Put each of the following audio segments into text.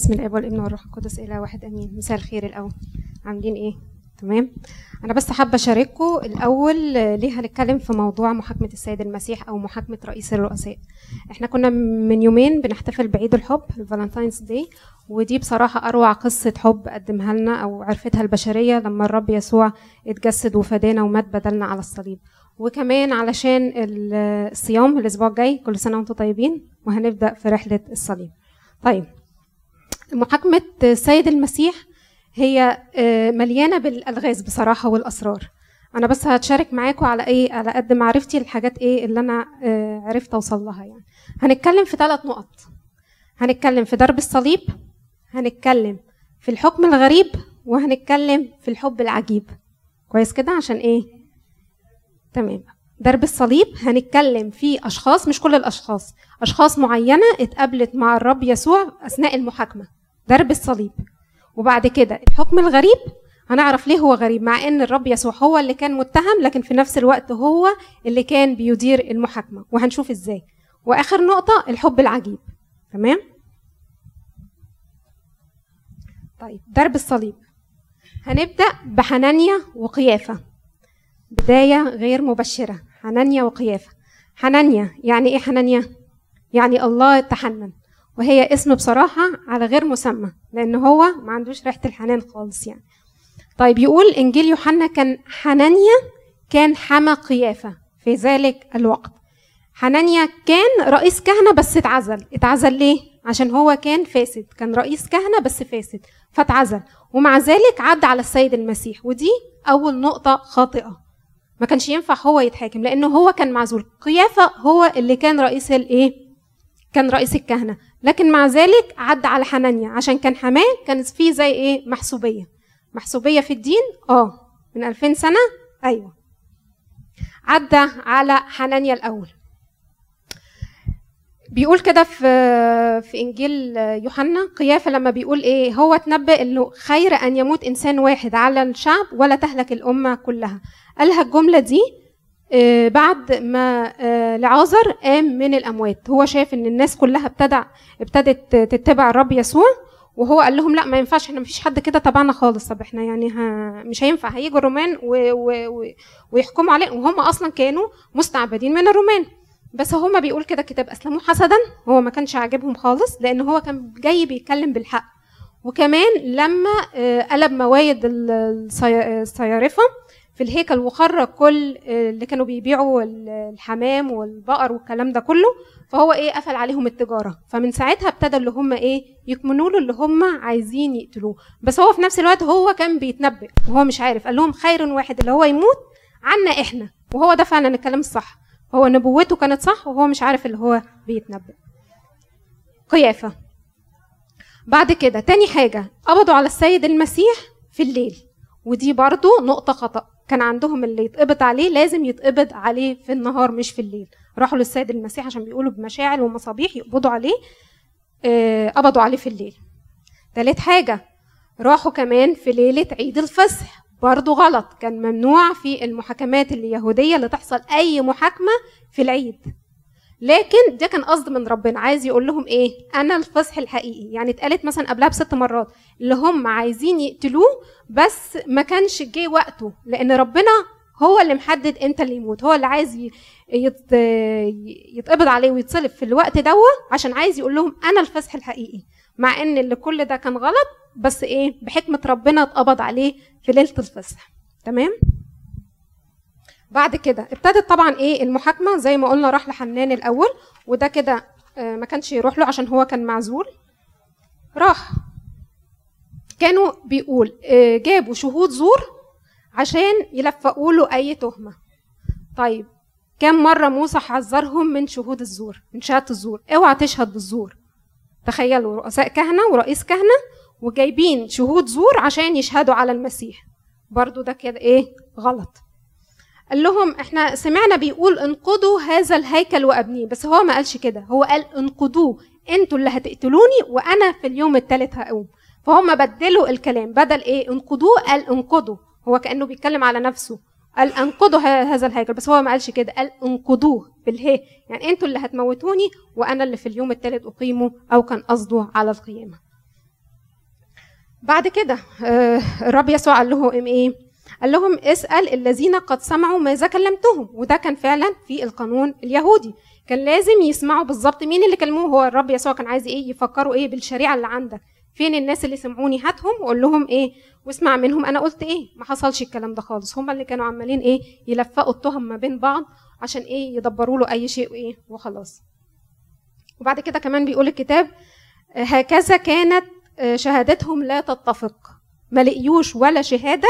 بسم الله والابن والروح القدس إله واحد امين. مساء الخير. الاول عاملين ايه؟ تمام. انا بس حابه اشارككم الاول ليه هنتكلم في موضوع محاكمه السيد المسيح او محاكمه رئيس الرؤساء. احنا كنا من يومين بنحتفل بعيد الحب الفالنتاينز داي، ودي بصراحه اروع قصه حب قدمها لنا او عرفتها البشريه لما الرب يسوع اتجسد وفدانا ومات بدلنا على الصليب. وكمان علشان الصيام الاسبوع الجاي، كل سنه وانتم طيبين، وهنبدا في رحله الصليب. طيب، محاكمه السيد المسيح هي مليانه بالالغاز بصراحه والاسرار. انا بس هتشارك معاكم على ايه، على قد معرفتي الحاجات ايه اللي انا عرفت اوصل لها. يعني هنتكلم في 3 نقط، هنتكلم في درب الصليب، هنتكلم في الحكم الغريب، وهنتكلم في الحب العجيب. كويس كده؟ عشان ايه؟ تمام. درب الصليب هنتكلم في اشخاص، مش كل الاشخاص، اشخاص معينه اتقابلت مع الرب يسوع اثناء المحاكمه، درب الصليب. وبعد كده الحكم الغريب هنعرف ليه هو غريب، مع ان الرب يسوع هو اللي كان متهم، لكن في نفس الوقت هو اللي كان بيدير المحاكمه، وهنشوف ازاي. واخر نقطه الحب العجيب. تمام. طيب، درب الصليب هنبدا بحنانيا وقيافه، بدايه غير مبشره. حنانيا وقيافه. حنانيا يعني ايه؟ حنانيا يعني الله تحنن، وهي اسم بصراحة على غير مسمى، لأن هو ما عندوش ريحة الحنان خالص يعني. طيب، يقول إنجيل يوحنا كان حنانيا كان حما قيافة في ذلك الوقت. حنانيا كان رئيس كهنة بس اتعزل. اتعزل ليه؟ عشان هو كان فاسد، كان رئيس كهنة بس فاسد فاتعزل، ومع ذلك عد على السيد المسيح. ودي أول نقطة خاطئة، ما كانش ينفع هو يتحاكم لأنه هو كان معزول. قيافة هو اللي كان رئيس الإيه؟ كان رئيس الكهنة، لكن مع ذلك عد على حنانيا عشان كان حماه، كان فيه زي ايه؟ محسوبية في الدين، من 2000 سنة. ايوه، عد على حنانيا الاول. بيقول كده في انجيل يوحنا قيافة لما بيقول ايه، هو اتنبأ انه خير ان يموت انسان واحد على الشعب ولا تهلك الامة كلها. قالها الجملة دي بعد ما لعازر قام من الأموات. هو شاف إن الناس كلها ابتدت تتبع الرب يسوع، وهو قال لهم لا ما ينفعش، احنا مفيش حد كده تبعنا خالص. طب احنا يعني مش هينفع، هيجوا الرومان ويحكموا عليه، وهم أصلا كانوا مستعبدين من الرومان. بس هما بيقول كده الكتاب أسلموا حسدا، هو ما كانش عاجبهم خالص، لأن هو كان جاي بيتكلم بالحق. وكمان لما قلب موايد الصيارفة في الهيكل وخرج كل اللي كانوا بيبيعوا الحمام والبقر والكلام ده كله، فهو ايه؟ قفل عليهم التجاره. فمن ساعتها ابتدى اللي هم ايه؟ يكمنوا له اللي هم عايزين يقتلوه. بس هو في نفس الوقت هو كان بيتنبأ وهو مش عارف. قال لهم خير واحد اللي هو يموت عنا احنا، وهو ده فعلا الكلام الصح. هو نبوته كانت صح وهو مش عارف اللي هو بيتنبأ. قيافه. بعد كده تاني حاجه، قبضوا على السيد المسيح في الليل، ودي برضو نقطه خطأ. كان عندهم اللي يتقبض عليه لازم يتقبض عليه في النهار مش في الليل. راحوا للسيد المسيح عشان بيقولوا بمشاعل ومصابيح يقبضوا عليه، قبضوا عليه في الليل. ثالث حاجة، راحوا كمان في ليلة عيد الفصح، برضو غلط. كان ممنوع في المحاكمات اليهودية اللي تحصل أي محاكمة في العيد، لكن ده كان قصد من ربنا، عايز يقول لهم ايه؟ انا الفصح الحقيقي. يعني اتقالت مثلا قبلها ب6 مرات اللي هم عايزين يقتلوه، بس ما كانش جه وقته، لان ربنا هو اللي محدد امتى اللي يموت. هو اللي عايز يتقبض عليه ويتصلب في الوقت ده، عشان عايز يقول لهم انا الفصح الحقيقي، مع ان اللي كل ده كان غلط، بس ايه؟ بحكمه ربنا اتقبض عليه في ليله الفصح. تمام. بعد كده ابتدت طبعا ايه المحاكمه، زي ما قلنا راح لحنان الاول، وده كده ما كانش يروح له عشان هو كان معزول. راح كانوا بيقول جابوا شهود زور عشان يلفقوا له اي تهمه. طيب، كام مره موسى حذرهم من شهود الزور، من شهاده الزور، اوعى تشهد بالزور. تخيلوا رؤساء كهنه ورئيس كهنه وجايبين شهود زور عشان يشهدوا على المسيح، برضو ده كده ايه؟ غلط. قال لهم احنا سمعنا بيقول انقضوا هذا الهيكل وابنيه، بس هو ما قالش كده، هو قال انقضوه، انتوا اللي هتقتلوني وانا في اليوم الثالث هقوم. فهم بدلوا الكلام، بدل ايه؟ انقضوه قال انقضوا. هو كانه بيتكلم على نفسه، قال انقضوا هذا الهيكل، بس هو ما قالش كده، قال انقضوه بالهي، يعني انتوا اللي هتموتوني وانا اللي في اليوم الثالث اقيمه، او كان قصده على القيامه. بعد كده الرب يسوع قال لهم ايه؟ قال لهم اسأل الذين قد سمعوا ماذا كلمتهم. وده كان فعلا في القانون اليهودي، كان لازم يسمعوا بالظبط مين اللي كلموه. هو الرب يسوع كان عايز ايه؟ يفكروا ايه بالشريعه اللي عندك، فين الناس اللي سمعوني؟ هاتهم وقول لهم ايه، واسمع منهم انا قلت ايه. ما حصلش الكلام ده خالص. هم اللي كانوا عمالين ايه، يلفقوا التهم ما بين بعض عشان ايه، يدبروا له اي شيء وايه وخلاص. وبعد كده كمان بيقول الكتاب هكذا كانت شهادتهم لا تتفق، ما لقيوش ولا شهاده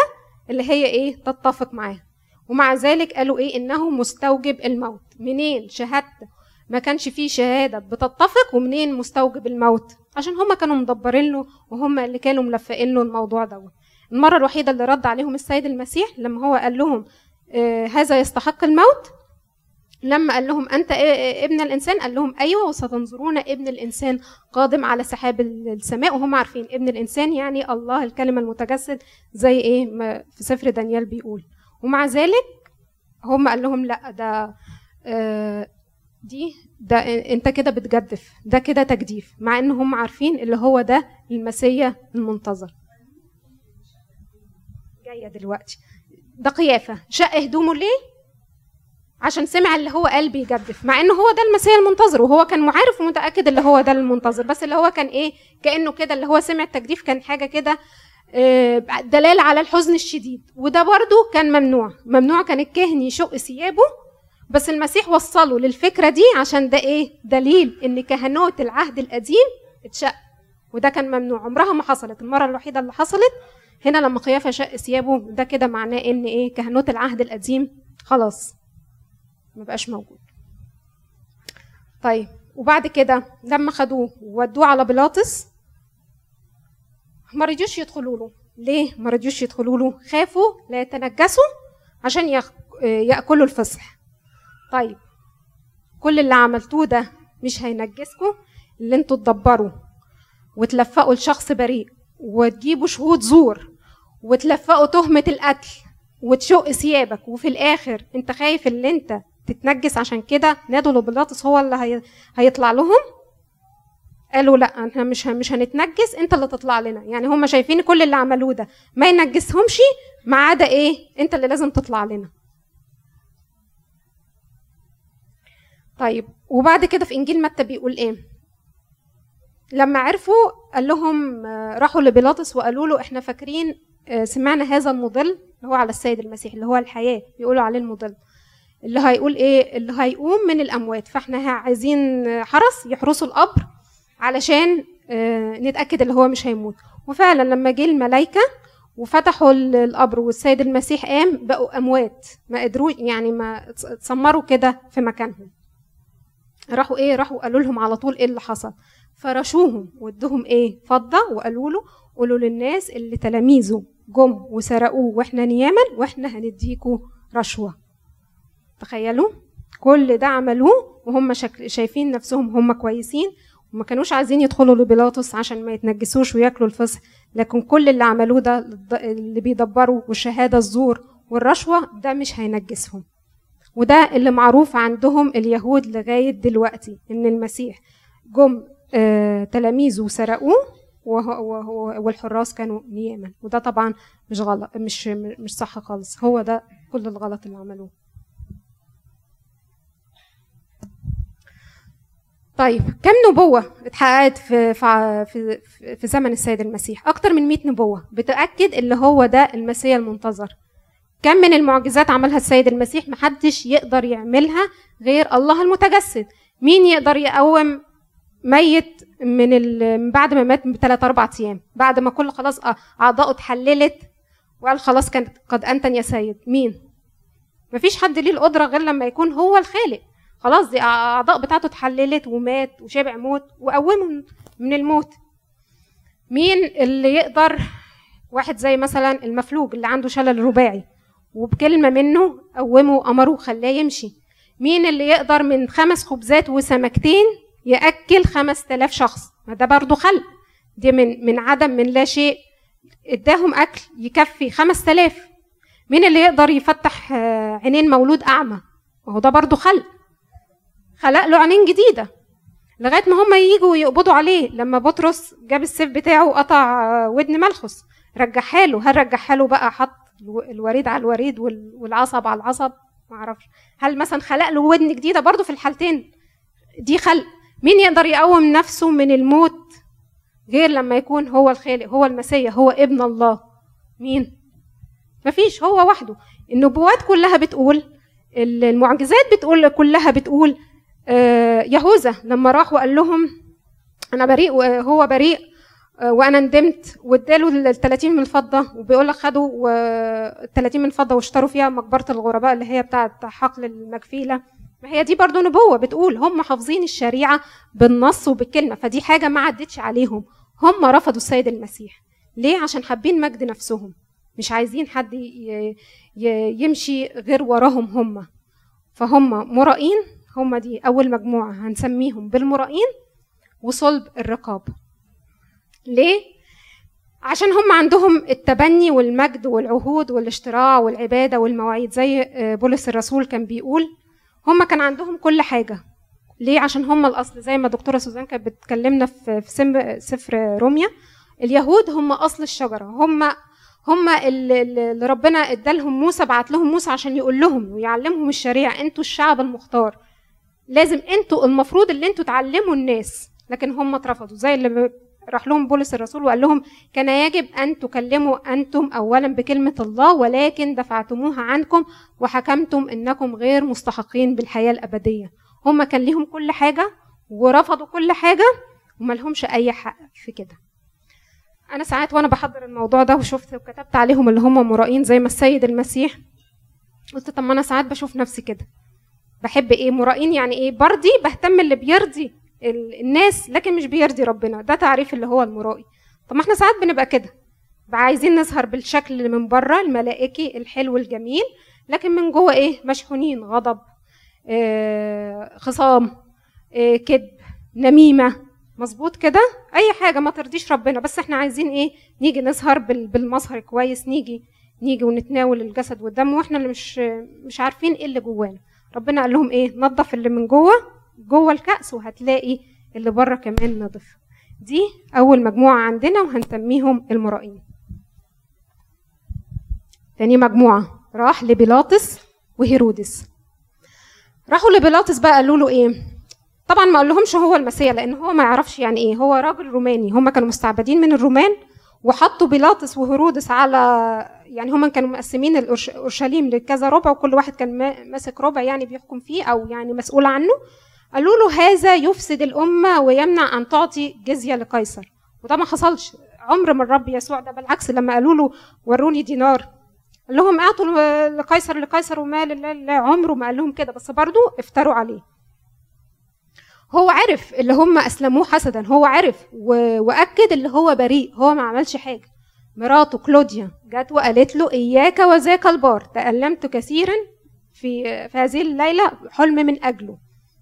اللي هي ايه تتفق معاها، ومع ذلك قالوا ايه انه مستوجب الموت. منين شهادته ما كانش فيه شهاده بتتفق، ومنين مستوجب الموت؟ عشان هم كانوا مدبرين له، وهم اللي كانوا ملفقين له الموضوع دوت. المره الوحيده اللي رد عليهم السيد المسيح لما هو قال لهم هذا يستحق الموت، لما قال لهم انت ابن الانسان، قال لهم ايوه وستنظرون ابن الانسان قادم على سحاب السماء. وهم عارفين ابن الانسان يعني الله الكلمه المتجسد، زي ايه ما في سفر دانيال بيقول. ومع ذلك هم قال لهم لا، ده ده انت كده بتجدف، ده كده تجديف، مع ان هم عارفين اللي هو ده المسيا المنتظر جايه دلوقتي. ده قيافه شق هدومه ليه؟ عشان سمع اللي هو قال بيجدف، مع ان هو ده المسيا المنتظر، وهو كان معارف ومتاكد اللي هو ده المنتظر، بس اللي هو كان ايه، كانه كده اللي هو سمع التجديف كان حاجه كده دلالة على الحزن الشديد. وده برضو كان ممنوع، كان الكاهن يشق ثيابه، بس المسيح وصله للفكرة دي عشان ده ايه، دليل ان كهنوت العهد القديم اتشق، وده كان ممنوع. عمرها ما حصلت، المرة الوحيدة اللي حصلت هنا لما قيافة شق ثيابه، ده كده معناه ان ايه، كهنوت العهد القديم خلاص ما بقاش موجود. طيب وبعد كده لما خدوه وودوه على بيلاطس، ما رضيوش يدخلوا له. ليه ما رضيوش يدخلوا له؟ خافوا لا يتنجسوا عشان ياكلوا الفصح. طيب كل اللي عملتوه ده مش هينجسكم؟ اللي انتوا تدبروا وتلفقوا لشخص بريء وتجيبوا شهود زور وتلفقوا تهمه القتل وتشق ثيابك، وفي الاخر انت خايف اللي انت تتنجس، عشان كده نادوا لبيلاطس هو اللي هيطلع لهم. قالوا لا احنا مش هنتنجس، انت اللي تطلع لنا. يعني هم شايفين كل اللي عملوه ده ما ينجسهمش، ما عدا ايه، انت اللي لازم تطلع لنا. طيب وبعد كده في انجيل متى بيقول ايه؟ لما عرفوا قال لهم راحوا لبيلاطس وقالوا له احنا فاكرين سمعنا هذا المضل، اللي هو على السيد المسيح اللي هو الحياه، بيقولوا عليه المضل اللي هيقول ايه، اللي هيقوم من الاموات، فاحنا عايزين حرس يحرسوا القبر علشان نتأكد اللي هو مش هيموت. وفعلا لما جه الملايكة وفتحوا القبر والسيد المسيح قام، بقوا أموات، ما قدروا يعني ما اتسمروا كده في مكانهم. راحوا ايه، راحوا قالوا لهم على طول ايه اللي حصل، فرشوهم وادوهم ايه فضة، وقالوا له قولوا للناس اللي تلاميذه جم وسرقوه واحنا نياما، واحنا هنديكوا رشوة. تخيلوا كل ده عملوه وهم شايفين نفسهم هم كويسين، وما كانوش عايزين يدخلوا لبيلاطس عشان ما يتنجسوش وياكلوا الفصح، لكن كل اللي عملوه ده اللي بيدبروا والشهاده الزور والرشوه ده مش هينجسهم. وده اللي معروف عندهم اليهود لغايه دلوقتي، ان المسيح جم تلاميذه وسرقوه والحراس كانوا نياما، وده طبعا مش غلط، مش صح خالص، هو ده كل الغلط اللي عملوه. طيب كم نبوة اتحققت في في في زمن السيد المسيح؟ أكتر من 100 نبوة بتأكد اللي هو ده المسيا المنتظر. كم من المعجزات عملها السيد المسيح محدش يقدر يعملها غير الله المتجسد؟ مين يقدر يقوم ميت من بعد ما مات ب3 4 أيام، بعد ما كل خلاص أعضاؤه اتحللت وقال خلاص كانت قد أنتن يا سيد؟ مين؟ مفيش حد ليه القدرة غير لما يكون هو الخالق. خلاص دي اعضاء بتاعته اتحللت ومات وشبع موت وقومهم من الموت. مين اللي يقدر؟ واحد زي مثلا المفلوج اللي عنده شلل رباعي وبكلمه منه قومه وامره وخلاه يمشي. مين اللي يقدر من 5 خبزات وسمكتين ياكل 5000 شخص؟ ما ده برضه خلق، دي من عدم من لا شيء اداهم اكل يكفي 5000. مين اللي يقدر يفتح عينين مولود اعمى؟ ما هو ده برضه خلق، خلق له عينين جديده. لغايه ما هم ييجوا يقبضوا عليه. لما بطرس جاب السيف بتاعه وقطع ودن ملخص رجعها له، هل رجعها له بقى حط الوريد على الوريد والعصب على العصب؟ ما اعرفش. هل مثلا خلق له ودن جديده؟ برضه في الحالتين دي خلق. مين يقدر يقوم نفسه من الموت غير لما يكون هو الخالق، هو المسيح، هو ابن الله؟ مين؟ مفيش، هو وحده. النبوات كلها بتقول، المعجزات بتقول، كلها بتقول. يهوذا لما راح وقال لهم انا بريء وهو بريء وانا ندمت، واداله ال30 من الفضه، وبيقول لك خدوا ال30 من الفضه واشتروا فيها مقبره الغرباء اللي هي بتاعه حقل المجفيله. ما هي دي برضو نبوه بتقول. هم حافظين الشريعه بالنص وبالكلمه، فدي حاجه ما عدتش عليهم. هم رفضوا السيد المسيح ليه؟ عشان حابين مجد نفسهم، مش عايزين حد يمشي غير وراهم هم. فهم مرائين، هم دي اول مجموعه هنسميهم بالمرائين وصلب الرقاب. ليه؟ عشان هم عندهم التبني والمجد والعهود والاشتراع والعباده والمواعيد، زي بولس الرسول كان بيقول. هم كان عندهم كل حاجه. ليه؟ عشان هم الاصل، زي ما دكتوره سوزان كانت بتكلمنا في سفر روميا. اليهود هم اصل الشجره، هم اللي ربنا ادالهم موسى، بعت لهم موسى عشان يقول لهم ويعلمهم الشريعه. انتوا الشعب المختار، لازم انتوا المفروض اللي انتوا تعلموا الناس. لكن هم اترفضوا، زي اللي راح لهم بولس الرسول وقال لهم كان يجب ان تكلموا انتم اولا بكلمه الله، ولكن دفعتموها عنكم وحكمتم انكم غير مستحقين بالحياه الابديه. هم كان ليهم كل حاجه ورفضوا كل حاجه وما لهمش اي حق في كده. أنا ساعات وأنا بحضر الموضوع ده وشفت وكتبت عليهم اللي هم مرائين زي ما السيد المسيح، قلت طب ما أنا ساعات بشوف نفسي كده. بحب إيه؟ مرائين يعني إيه؟ برضي بهتم اللي بيرضي الناس لكن مش بيرضي ربنا، ده تعريف اللي هو المرائي. طب ما إحنا ساعات بنبقى كده، عايزين نظهر بالشكل اللي من بره الملائكي الحلو الجميل، لكن من جوه إيه؟ مشحونين غضب، خصام، كذب، نميمة، مظبوط كده؟ اي حاجه ما ترضيش ربنا. بس احنا عايزين ايه؟ نيجي نظهر بالمظهر كويس، نيجي ونتناول الجسد والدم واحنا اللي مش عارفين ايه اللي جوانا. ربنا قال لهم ايه؟ نظف اللي من جوه الكأس وهتلاقي اللي بره كمان نظف. دي اول مجموعه عندنا وهنسميهم المرائين. تاني مجموعه راح لبيلاطس وهيرودس. راحوا لبيلاطس بقى قالوا له ايه؟ طبعا ما قالهمش هو المسيح لان هو ما يعرفش يعني ايه، هو راجل روماني. هم كانوا مستعبدين من الرومان، وحطوا بيلاطس وهيرودس على، يعني هم كانوا مقسمين اورشليم لكذا ربع، وكل واحد كان ماسك ربع يعني بيحكم فيه او يعني مسؤول عنه. قالوا له هذا يفسد الامه ويمنع ان تعطي جزيه لقيصر، وده ما حصلش عمر من الرب يسوع ده. بالعكس لما قالوا له وروني دينار قال لهم اعطوا لقيصر لقيصر وما لله لله، عمره ما قال لهم كده، بس برضه افتروا عليه. هو عرف اللي هم اسلموه حسدا، هو عرف واكد اللي هو بريء، هو ما عملش حاجه. مراته كلوديا جت وقالت له اياك وذاك البار، تألمت كثيرا في هذه الليله، حلم من اجله.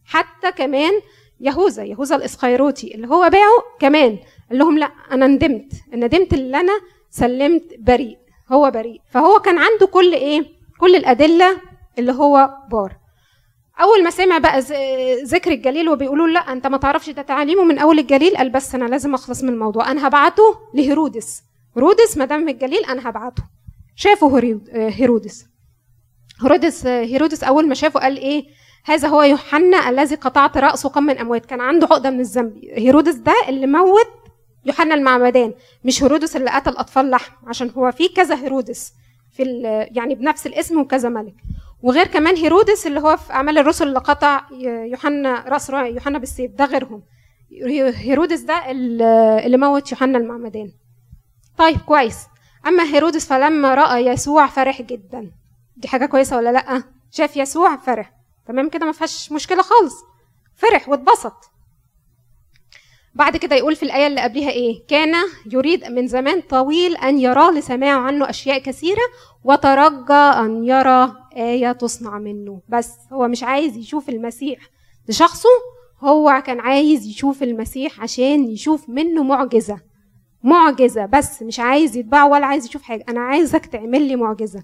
حتى كمان يهوذا الاسخيروتي اللي هو باعه كمان قال لهم لا انا ندمت اللي انا سلمت بريء، هو بريء. فهو كان عنده كل الادله اللي هو بار. اول ما سمع بقى ذكر الجليل وبيقولوا لا انت ما تعرفش ده تعاليمه من اول الجليل، قال بس انا لازم اخلص من الموضوع، انا هبعته لهيرودس. هيرودس مدام الجليل انا هبعته. شافه هيرودس اول ما شافه قال ايه؟ هذا هو يوحنا الذي قطعت راسه قام من اموات. كان عنده عقده من الذنب. هيرودس ده اللي موت يوحنا المعمدان، مش هيرودس اللي قتل اطفال لحم، عشان هو في كذا هيرودس في يعني بنفس الاسم وكذا ملك. وغير كمان هيرودس اللي هو في اعمال الرسل اللي قطع يوحنا راس يوحنا بالسيف، ده غيرهم. هيرودس ده اللي موت يوحنا المعمدان. طيب كويس. اما هيرودس فلما راى يسوع فرح جدا. دي حاجه كويسه ولا لا؟ شاف يسوع فرح، تمام كده ما فيهاش مشكله خالص، فرح واتبسط. بعد كده يقول في الآية اللي قبلها إيه؟ كان يريد من زمان طويل أن يرى لسماعه عنه أشياء كثيرة، وترجى أن يرى آية تصنع منه. بس هو مش عايز يشوف المسيح لشخصه، هو كان عايز يشوف المسيح عشان يشوف منه معجزة بس، مش عايز يتباع ولا عايز يشوف حاجة، أنا عايزك تعمل لي معجزة.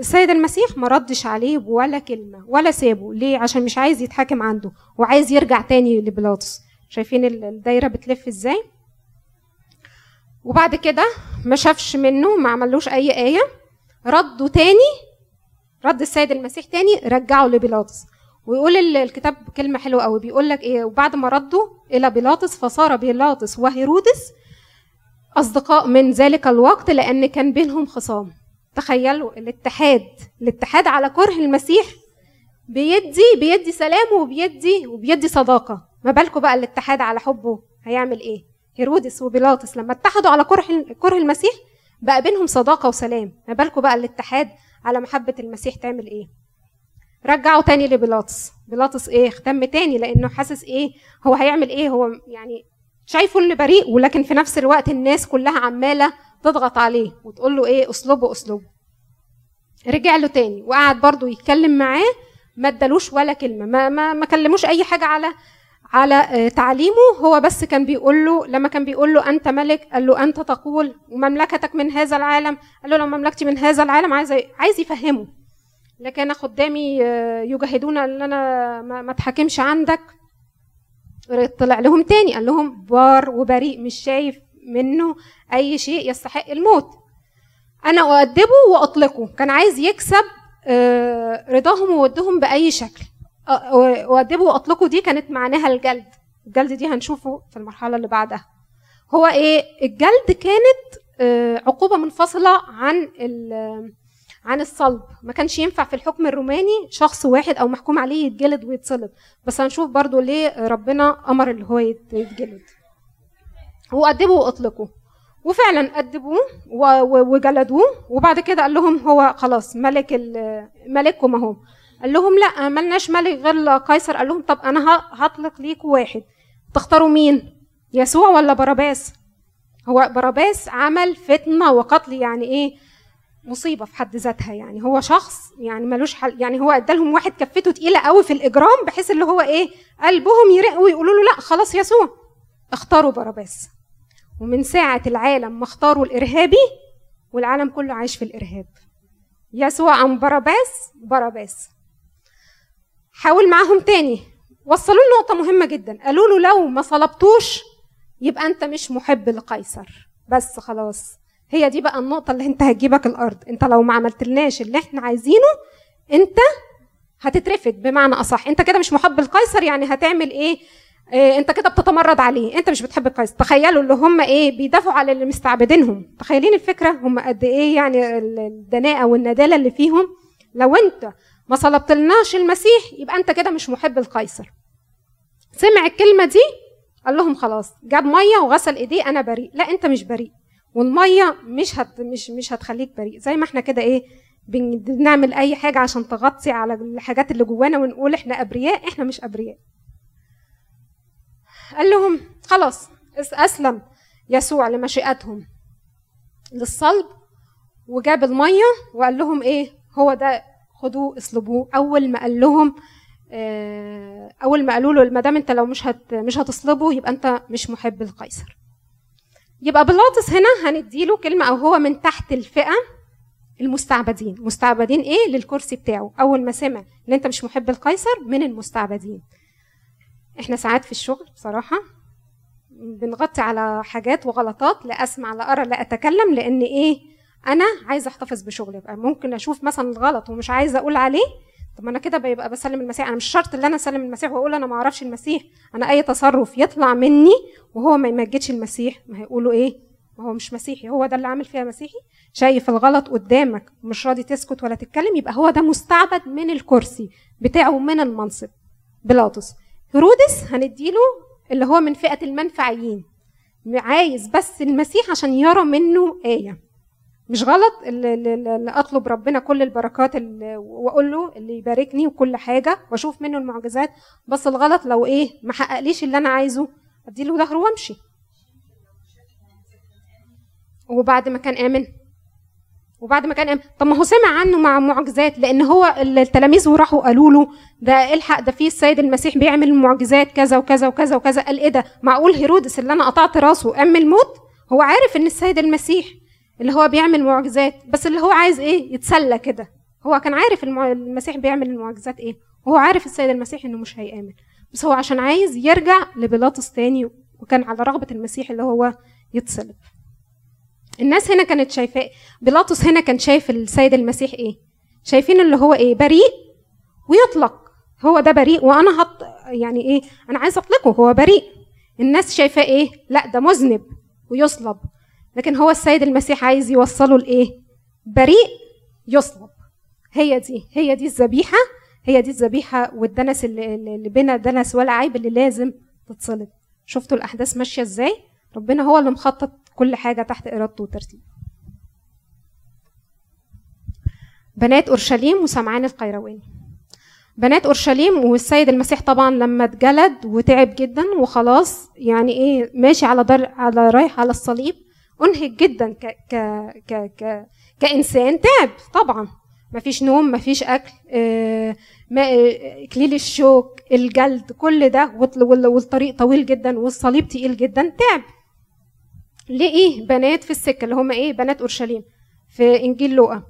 السيد المسيح ما ردش عليه ولا كلمة ولا سابه. ليه؟ عشان مش عايز يتحاكم عنده وعايز يرجع تاني لبيلاطس. شايفين الدايره بتلف ازاي. وبعد كده ما شافش منه، ما عملوش اي ايه، ردوا تاني، رد السيد المسيح تاني، رجعوا لبيلاطس. ويقول الكتاب كلمه حلوه قوي، بيقول لك ايه؟ وبعد ما ردوا الى بيلاطس، فصار بيلاطس وهيرودس اصدقاء من ذلك الوقت، لان كان بينهم خصام. تخيلوا الاتحاد على كره المسيح، بيدي سلام وبيدي صداقه. ما بالكم بقى الاتحاد على حبه هيعمل ايه؟ هيرودس وبيلاطس لما اتحدوا على كره المسيح بقى بينهم صداقه وسلام، ما بالكم بقى الاتحاد على محبه المسيح تعمل ايه؟ رجعوا تاني لبيلاطس. بيلاطس ايه؟ اختم تاني، لانه حاسس ايه؟ هو هيعمل ايه؟ هو يعني شايفه اللي بريء، ولكن في نفس الوقت الناس كلها عماله تضغط عليه وتقول له ايه؟ اسلبه. رجع له تاني وقعد برضه يتكلم معاه، ما ادالوش ولا كلمه، ما كلموش اي حاجه على تعليمه. هو بس كان بيقول له، لما كان بيقول له انت ملك، قال له انت تقول، ومملكتك من هذا العالم، قال له لو مملكتي من هذا العالم. عايز يفهمه، لكن خدامي يجاهدون ان انا ما اتحاكمش عندك. طلع لهم تاني قال لهم بار وبريء، مش شايف منه اي شيء يستحق الموت، انا اؤدبه واطلقه. كان عايز يكسب رضاهم وودهم باي شكل. اؤدبه واطلقه دي كانت معناها الجلد. الجلد دي هنشوفه في المرحله اللي بعدها. هو ايه الجلد؟ كانت عقوبه منفصله عن الصلب. ما كانش ينفع في الحكم الروماني شخص واحد او محكوم عليه يتجلد ويتصلب، بس هنشوف برضو ليه ربنا امر اللي هو يتجلد. وأدبوه وأطلقوه، وفعلا أدبوه وجلدوه. وبعد كده قال لهم هو خلاص ملككم اهو. قال لهم لا، ملناش ملك غير قيصر. قال لهم طب انا هطلق ليكوا واحد، تختاروا مين؟ يسوع ولا باراباس؟ هو باراباس عمل فتنه وقتل، يعني ايه؟ مصيبه في حد ذاتها. يعني هو شخص يعني ملوش حل، يعني هو ادالهم واحد كفته تقيله قوي في الاجرام، بحيث اللي هو ايه؟ قلبهم يرق ويقولوا له لا خلاص يسوع، اختاروا باراباس. ومن ساعه العالم ما اختاروا الارهابي والعالم كله عايش في الارهاب. يسوع ام باراباس؟ باراباس. حاول معاهم تاني، وصلوا له نقطه مهمه جدا، قالوا له لو ما صلبتوش يبقى انت مش محب لقيصر. بس خلاص، هي دي بقى النقطه اللي انت هتجيبك الارض. انت لو ما عملتلناش اللي احنا عايزينه انت هتترفد، بمعنى اصح انت كده مش محب لقيصر. يعني هتعمل ايه؟ انت كده بتتمرد عليه، انت مش بتحب قيصر. تخيلوا اللي هم ايه؟ بيدافعوا على اللي مستعبدينهم. تخيلين الفكره هم قد ايه يعني الدناءه والنداله اللي فيهم. لو انت ما صلبتلناش المسيح يبقى انت كده مش محب لقيصر. سمع الكلمه دي قال لهم خلاص، جاب ميه وغسل ايديه، انا بريء. لا انت مش بريء، والميه مش هتخليك بريء. زي ما احنا كده ايه بنعمل اي حاجه عشان تغطي على الحاجات اللي جوانا ونقول احنا ابرياء، احنا مش ابرياء. قال لهم خلاص، اسلم يسوع لمشيئتهم للصلب، وجاب الميه وقال لهم ايه؟ هو ده، خدوه اصلبوه. اول ما قال لهم اول ما قالوا له ما دام انت لو مش هتصلبه يبقى انت مش محب لقيصر. يبقى بيلاطس هنا هنديله كلمه، او هو من تحت الفئه المستعبدين. مستعبدين ايه؟ للكرسي بتاعه. اول ما سمع ان انت مش محب لقيصر، من المستعبدين. احنا ساعات في الشغل بصراحه بنغطي على حاجات وغلطات، لا اسمع لا ارى لا اتكلم، لان ايه؟ انا عايزه احتفظ بشغلي. يبقى ممكن اشوف مثلا الغلط ومش عايزه اقول عليه. طب انا كده بيبقى بسلم المسيح. انا مش شرط ان انا اسلم المسيح واقول انا ما اعرفش المسيح. انا اي تصرف يطلع مني وهو ما يمجدش المسيح، ما هيقولوا ايه؟ ما هو مش مسيحي. هو ده اللي عامل فيها مسيحي؟ شايف الغلط قدامك ومش راضي تسكت ولا تتكلم، يبقى هو ده مستعبد من الكرسي بتاعه، من المنصب. بيلاطس. هيرودس هنديله اللي هو من فئه المنفعيين، عايز بس المسيح عشان يرى منه ايه. مش غلط اللي اطلب ربنا كل البركات واقول له اللي يباركني وكل حاجه واشوف منه المعجزات، بس الغلط لو ايه؟ ما حققليش اللي انا عايزه، اديله ظهره وامشي. وبعد ما كان امن، طب ما هو سمع عنه مع معجزات، لان هو التلاميذ وراحوا قالوا له ده الحق، ده فيه السيد المسيح بيعمل معجزات كذا وكذا وكذا وكذا. قال ايه ده؟ معقول هيرودس اللي انا قطعت راسه قام الموت؟ هو عارف ان السيد المسيح اللي هو بيعمل معجزات، بس اللي هو عايز ايه؟ يتسلى كده. هو كان عارف المسيح بيعمل المعجزات ايه، وهو عارف السيد المسيح انه مش هيآمن، بس هو عشان عايز يرجع لبيلاطس تاني، وكان على رغبة المسيح اللي هو يتصلب. الناس هنا كانت شايفة بيلاطس، هنا كان شايف السيد المسيح ايه؟ شايفين اللي هو ايه؟ بريء ويطلق. هو ده بريء وانا يعني ايه؟ انا عايز اطلقه، هو بريء. الناس شايفة ايه؟ لا ده مذنب ويصلب. لكن هو السيد المسيح عايز يوصله لايه؟ بريء يصلب. هي دي الذبيحة، هي دي الذبيحة والدنس اللي بينا دنس ولا عيب، اللي لازم تتصلب. شفتوا الأحداث ماشية ازاي؟ ربنا هو اللي مخطط كل حاجة تحت إرادته وترتيبه. بنات أورشليم وسمعان القيرواني. بنات أورشليم والسيد المسيح طبعا لما اتجلد وتعب جدا وخلاص يعني ايه ماشي على رايح على الصليب، انهك جدا كإنسان تعب طبعا. مفيش نوم، مفيش أكل، إكليل الشوك، الجلد، كل ده، والطريق طويل جدا والصليب تقيل جدا، تعب. ليه إيه بنات في السكة اللي هم إيه بنات أورشليم في إنجيل لوقا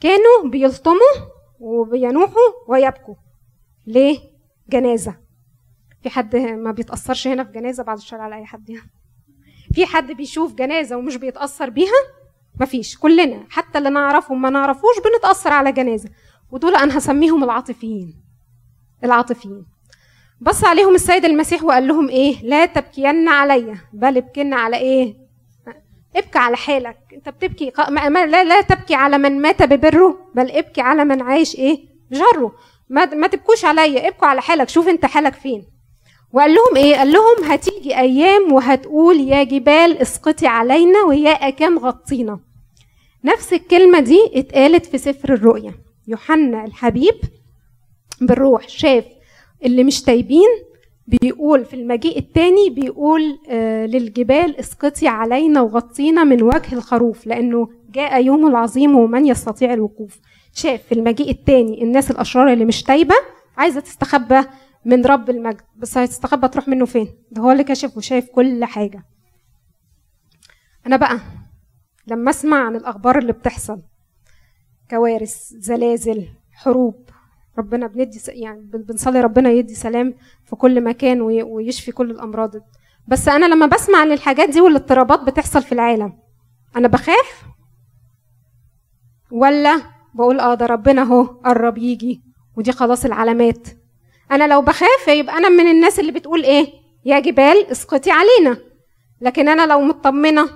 كانوا بيلطموا وبينوحوا ويبكوا؟ ليه؟ جنازة. في حد ما بيتأثرش هنا في جنازة بعد الشر على أي حد يعني؟ في حد بيشوف جنازة ومش بيتأثر بيها؟ مفيش. كلنا حتى اللي نعرفهم ما نعرفوش بنتأثر على جنازة، ودول أنا هسميهم العاطفيين. بص عليهم السيد المسيح وقال لهم إيه؟ لا تبكين علي، بل ابكين على إيه؟ ابكي على حالك، أنت بتبكي. لا تبكي على من مات ببره، بل ابكي على من عايش إيه؟ بجره. ما تبكوش علي، ابكوا على حالك، شوف أنت حالك فين. وقال لهم إيه؟ قال لهم هتيجي أيام وهتقول يا جبال اسقطي علينا ويا أكام غطينا. نفس الكلمة دي اتقالت في سفر الرؤيا. يوحنا الحبيب بالروح شاف اللي مش تايبين، بيقول في المجيء الثاني بيقول للجبال اسقطي علينا وغطينا من وجه الخروف، لأنه جاء يوم العظيم ومن يستطيع الوقوف. شاف في المجيء الثاني الناس الأشرار اللي مش تايبة عايزة تستخبى من رب المجد، بس هتستخبى تروح منه فين؟ ده هو اللي كشف وشايف كل حاجة. أنا بقى لما أسمع عن الأخبار اللي بتحصل، كوارث، زلازل، حروب، ربنا بنصلي ربنا يدي سلام في كل مكان ويشفي كل الأمراض، بس أنا لما بسمع عن الحاجات دي والاضطرابات بتحصل في العالم، أنا بخاف ولا بقول ده ربنا هو قرب يجي ودي خلاص العلامات؟ أنا لو بخاف يبقى أنا من الناس اللي بتقول إيه؟ يا جبال اسقطي علينا. لكن أنا لو مطمنة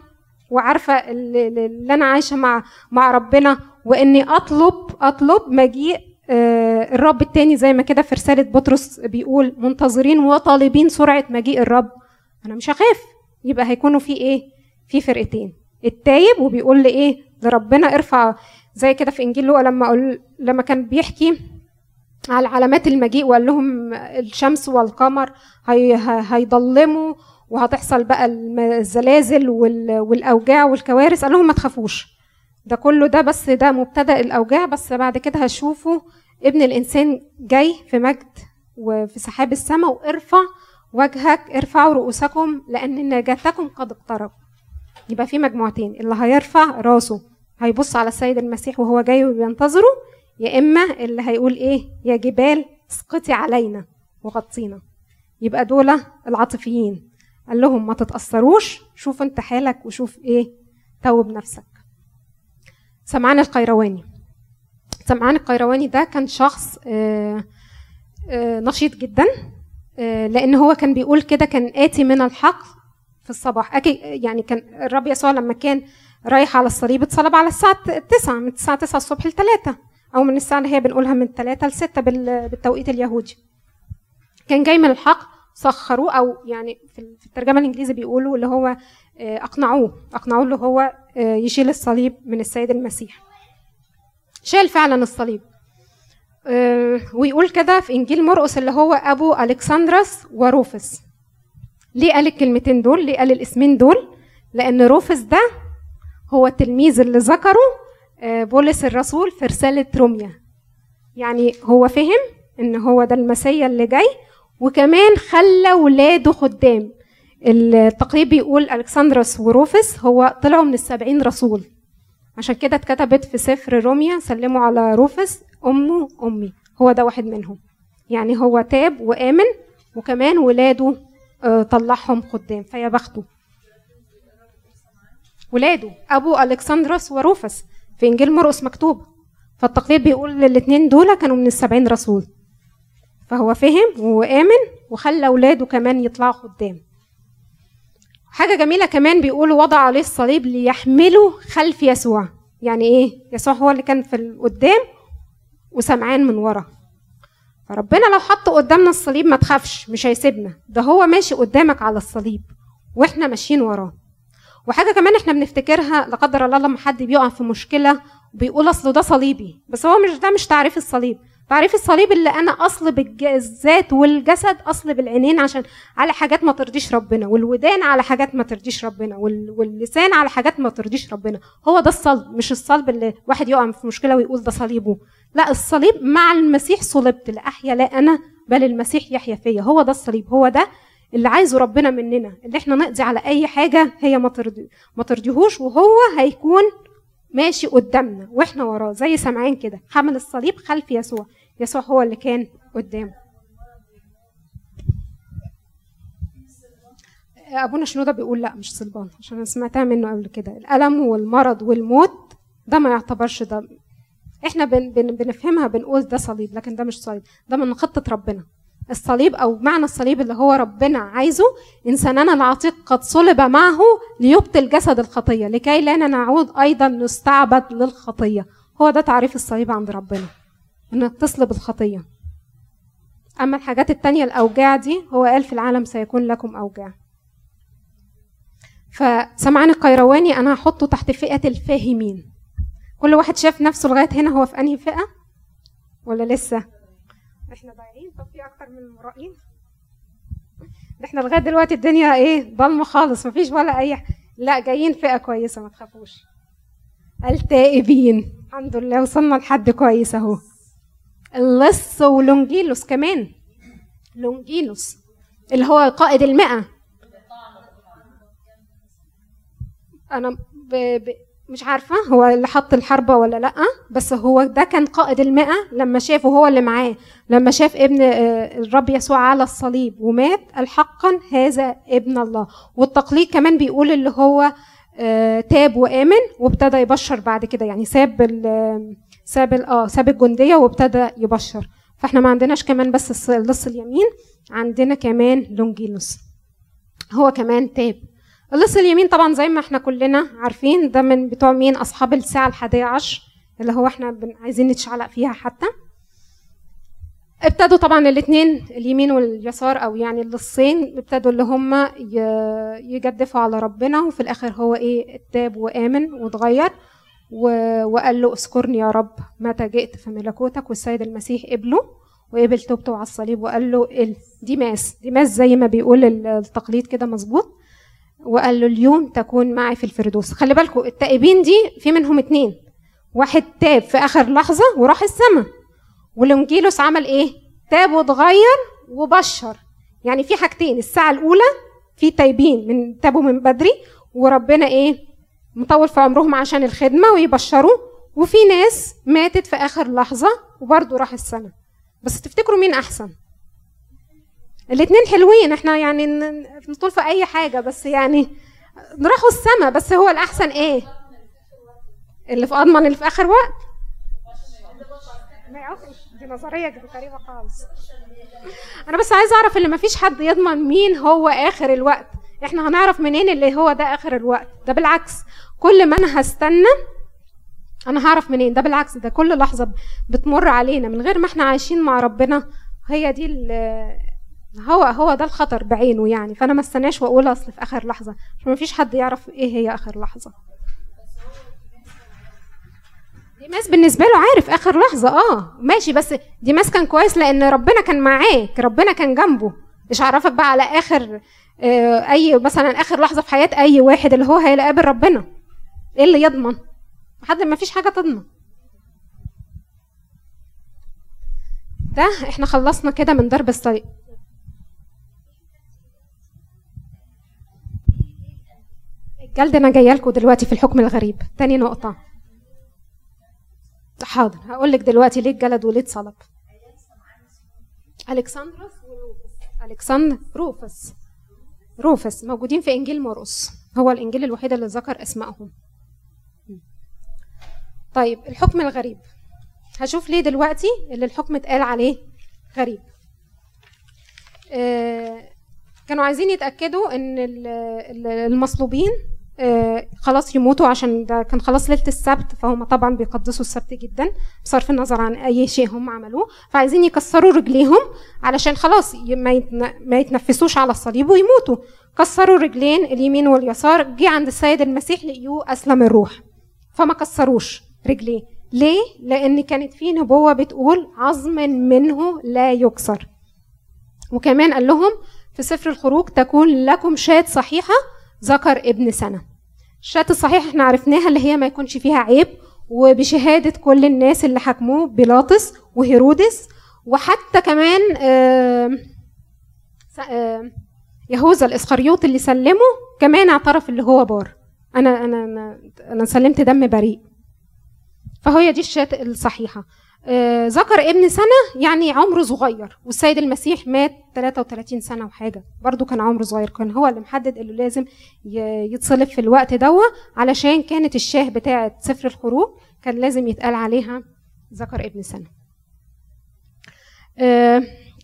وعارفة اللي أنا عايشة مع ربنا، وإني أطلب مجيء الرب التاني زي ما كده في رسالة بطرس بيقول منتظرين وطالبين سرعة مجيء الرب، أنا مش هخاف. يبقى هيكونوا في إيه؟ في فرقتين، التايب وبيقول لي إيه؟ لربنا ارفع زي كده في إنجيل لوقا لما كان بيحكي على علامات المجيء وقال لهم الشمس والقمر هيضلموا وهتحصل بقى الزلازل والاوجاع والكوارث، قال لهم ما تخافوش، ده كله ده بس ده مبتدأ الاوجاع، بس بعد كده هشوفوا ابن الانسان جاي في مجد وفي سحاب السماء، وارفع وجهك ارفعوا رؤوسكم لان نجاتكم قد اقترب. يبقى في مجموعتين، اللي هيرفع راسه هيبص على السيد المسيح وهو جاي وبينتظره، يا إما اللي هيقول إيه؟ يا جبال اسقطي علينا وغطينا. يبقى دول العاطفيين، قال لهم ما تتأثروش، شوف أنت حالك وشوف إيه؟ توب نفسك. سمعان القيرواني. سمعان القيرواني ده كان شخص نشيط جدا، لأن هو كان بيقول كده كان آتي من الحقل في الصباح. يعني كان الرب يسوع لما كان رايح على الصليب اتصلب على الساعة 9، من الساعة 9 الصبح ل3، أو من الساعة اللي هي بنقولها من 3 ل6 بالتوقيت اليهودي. كان جاي من الحقل، سخروه، أو يعني في الترجمة الإنجليزي بيقولوا اللي هو أقنعوه اللي هو يشيل الصليب من السيد المسيح. شال فعلا الصليب، ويقول كده في إنجيل مرقس اللي هو أبو ألكسندرس وروفس. ليه قال الكلمتين دول؟ ليه قال الاسمين دول؟ لأن روفس ده هو التلميذ اللي ذكره بولس الرسول في رسالة روميا. يعني هو فهم ان هو ده المسيا اللي جاي، وكمان خلى ولاده خدام. التقريب بيقول ألكسندروس وروفس هو طلعوا من 70 رسول، عشان كده اتكتبت في سفر روميا سلموا على روفس أمه أمي، هو ده واحد منهم. يعني هو تاب وآمن وكمان ولاده طلعهم قدام، فيا بخته. ولاده ابو الكسندروس وروفس، في انجيل مرقس مكتوب، فالتقليد بيقول الاثنين دول كانوا من ال70 رسول. فهو فهم وآمن وخلى ولاده كمان يطلعوا قدام. حاجه جميله كمان بيقول وضع عليه الصليب ليحمله خلف يسوع. يعني ايه؟ يسوع هو اللي كان في القدام وسمعان من ورا. فربنا لو حط قدامنا الصليب ما تخافش، مش هيسيبنا، ده هو ماشي قدامك على الصليب واحنا ماشيين وراه. وحاجه كمان احنا بنفتكرها لا قدر الله لما حد بيقع في مشكله وبيقول اصل ده صليبي، بس هو مش ده، مش تعريف الصليب. تعريف الصليب اللي انا اصلب الذات والجسد، اصلب العينين عشان على حاجات ما ترضيش ربنا، والودان على حاجات ما ترضيش ربنا، واللسان على حاجات ما ترضيش ربنا. هو ده الصلب، مش الصلب اللي واحد يقع في مشكله ويقول ده صليبه، لا، الصليب مع المسيح صلبت، لاحيا لا انا بل المسيح يحيا فيا. هو ده الصليب، هو ده اللي عايزه ربنا مننا، اللي احنا نقضي على اي حاجه هي ما ترضيهوش، وهو هيكون ماشي قدامنا واحنا وراه زي سمعان كده، حمل الصليب خلف يسوع. يسوع هو اللي كان قدامه. ابونا شنوده بيقول لا مش صلبان، عشان انا سمعتها منه قبل كده، الالم والمرض والموت ده ما يعتبرش، ده احنا بنفهمها بنقول ده صليب، لكن ده مش صليب، ده من خطه ربنا. الصليب او معنى الصليب اللي هو ربنا عايزه، انساننا العتيق قد صلب معه ليبطل جسد الخطيه لكي لا نعود ايضا نستعبد للخطيه. هو ده تعريف الصليب عند ربنا، انك تصلب الخطيه. اما الحاجات التانيه الاوجاع دي، هو قال في العالم سيكون لكم اوجاع. فسمعان القيرواني انا هحطه تحت فئه الفاهمين. كل واحد شاف نفسه لغايه هنا هو في انهي فئه ولا لسه؟ احنا ضايعين؟ طب في اكتر من المرائين؟ ده احنا لغايه دلوقتي الدنيا ايه؟ ضلمه خالص، مفيش ولا اي لا، جايين فئه كويسه ما تخافوش. التائبين، الحمد لله وصلنا لحد كويس اهو. اللص ولونجيلوس كمان، لونجيلوس اللي هو قائد 100. انا مش عارفة هو اللي حط الحربة ولا لأ، بس هو ده كان قائد 100 لما شافه، هو اللي معاه لما شاف ابن الرب يسوع على الصليب ومات، قال حقا هذا ابن الله. والتقليد كمان بيقول اللي هو تاب وآمن وابتدى يبشر بعد كده، يعني ساب الجندية وابتدى يبشر. فاحنا ما عندناش كمان بس اللص اليمين، عندنا كمان لونجينوس هو كمان تاب. اللص اليمين طبعا زي ما احنا كلنا عارفين ده من بتوع مين؟ اصحاب الساعه 11 اللي هو احنا عايزين نتشعلق فيها. حتى ابتدوا طبعا الاثنين اليمين واليسار، او يعني اللصين ابتدوا اللي هم يجدفوا على ربنا، وفي الاخر هو ايه؟ تاب وامن واتغير وقال له اذكرني يا رب متى جئت في ملكوتك. والسيد المسيح قبله وقبل توبته على الصليب وقال له ديماس زي ما بيقول التقليد كده مظبوط، وقال له اليوم تكون معي في الفردوس. خلي بالكم التائبين دي في منهم 2، واحد تاب في اخر لحظه وراح السما، ولونجيلوس عمل ايه؟ تاب واتغير وبشر. يعني في حاجتين، الساعه الاولى في تايبين من تابوا من بدري وربنا ايه؟ مطول في عمرهم عشان الخدمه ويبشروا، وفي ناس ماتت في اخر لحظه وبرده راح السما. بس تفتكروا مين احسن؟ الاثنين حلوين، احنا يعني نطول في اي حاجه، بس يعني نروحوا السما، بس هو الاحسن ايه؟ اللي في اضمن، اللي في اخر وقت. ما يعرفش، دي نظريه غريبه خالص. انا بس عايز اعرف اللي ما فيش حد يضمن مين هو اخر الوقت. احنا هنعرف منين اللي هو ده اخر الوقت؟ ده بالعكس، كل ما انا هستنى انا هعرف منين؟ ده بالعكس، ده كل لحظه بتمر علينا من غير ما احنا عايشين مع ربنا هي دي هو ده الخطر بعينه يعني. فانا ما استناش واقول اصل في اخر لحظه، عشان ما فيش حد يعرف ايه هي اخر لحظه. ديماس بالنسبه له عارف اخر لحظه، ماشي، بس ديماس كان كويس لان ربنا كان معاه، ربنا كان جنبه. مش عرفك بقى على اخر اي مثلا اخر لحظه في حياه اي واحد اللي هو هيقابل ربنا. ايه اللي يضمن؟ حد، ما فيش حاجه تضمن. ده احنا خلصنا كده من ضرب الصليب. جلد انا جايه لكم دلوقتي في الحكم الغريب، تاني نقطه. حاضر، هقول لك دلوقتي ليه الجلد وليه اتصلب. الكسندروس وروفس، ألكسندر روفس موجودين في إنجيل مرقس، هو الإنجيل الوحيد اللي ذكر أسمائهم. طيب الحكم الغريب، هشوف ليه دلوقتي اللي الحكم اتقال عليه غريب. كانوا عايزين يتأكدوا إن المصلوبين خلاص يموتوا، عشان ده كان خلاص ليلة السبت، فهم طبعا بيقدسوا السبت جدا بصرف النظر عن أي شيء هم عملوه، فعايزين يكسروا رجليهم علشان خلاص ما يتنفسوش على الصليب ويموتوا. كسروا رجلين اليمين واليسار. جه عند السيد المسيح لقيوه أسلم الروح، فما كسروش رجليه. ليه؟ لأن كانت في نبوة بتقول عظم منه لا يكسر. وكمان قال لهم في سفر الخروج تكون لكم شاة صحيحة ذكر ابن سنة. الشاة الصحيحة احنا عرفناها اللي هي ما يكونش فيها عيب، وبشهادة كل الناس اللي حكموه بيلاطس وهيرودس وحتى كمان يهوذا الإسخريوط اللي سلمه، كمان اعترف اللي هو بار أنا أنا أنا أنا سلمت دم بريء. فهي دي الشاة الصحيحة. ذكر ابن سنة يعني عمره صغير، والسيد المسيح مات 33 سنة وحاجة، برضو كان عمره صغير، كان هو اللي محدد اللي لازم يتصلب في الوقت دوا، علشان كانت الشاه بتاعة سفر الخروج كان لازم يتقال عليها ذكر ابن سنة.